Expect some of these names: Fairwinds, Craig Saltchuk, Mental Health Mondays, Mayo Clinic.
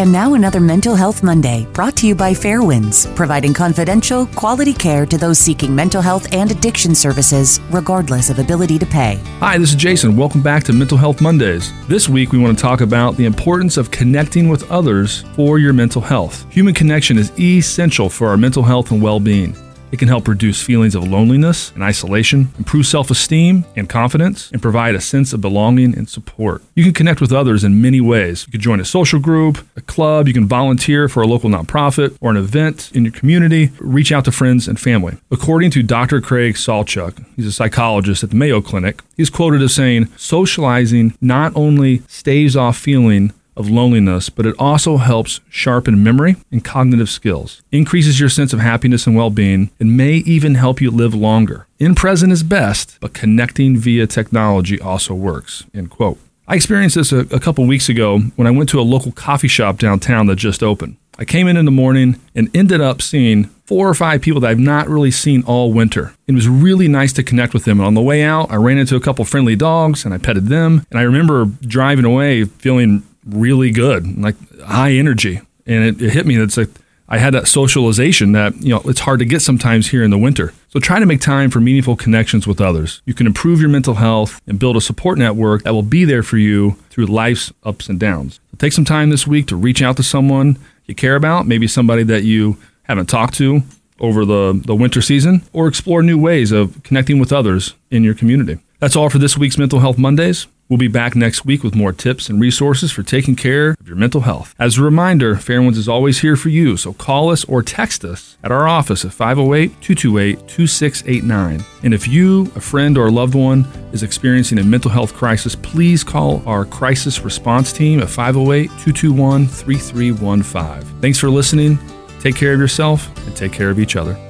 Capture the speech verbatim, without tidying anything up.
And now another Mental Health Monday, brought to you by Fairwinds, providing confidential, quality care to those seeking mental health and addiction services, regardless of ability to pay. Hi, this is Jason. Welcome back to Mental Health Mondays. This week, we want to talk about the importance of connecting with others for your mental health. Human connection is essential for our mental health and well-being. It can help reduce feelings of loneliness and isolation, improve self-esteem and confidence, and provide a sense of belonging and support. You can connect with others in many ways. You can join a social group, a club, you can volunteer for a local nonprofit or an event in your community, reach out to friends and family. According to Doctor Craig Saltchuk, he's a psychologist at the Mayo Clinic, he's quoted as saying, "Socializing not only staves off feeling of loneliness, but it also helps sharpen memory and cognitive skills, increases your sense of happiness and well-being, and may even help you live longer. In present is best, but connecting via technology also works," end quote. I experienced this a, a couple weeks ago when I went to a local coffee shop downtown that just opened. I came in in the morning and ended up seeing four or five people that I've not really seen all winter. It was really nice to connect with them. And on the way out, I ran into a couple friendly dogs and I petted them. And I remember driving away feeling really good, like high energy. And it, it hit me. It's like I had that socialization that, you know, it's hard to get sometimes here in the winter. So try to make time for meaningful connections with others. You can improve your mental health and build a support network that will be there for you through life's ups and downs. So take some time this week to reach out to someone you care about, maybe somebody that you haven't talked to over the, the winter season, or explore new ways of connecting with others in your community. That's all for this week's Mental Health Mondays. We'll be back next week with more tips and resources for taking care of your mental health. As a reminder, Fairwinds is always here for you, so call us or text us at our office at five oh eight, two two eight, two six eight nine. And if you, a friend, or a loved one is experiencing a mental health crisis, please call our crisis response team at five oh eight, two two one, three three one five. Thanks for listening. Take care of yourself and take care of each other.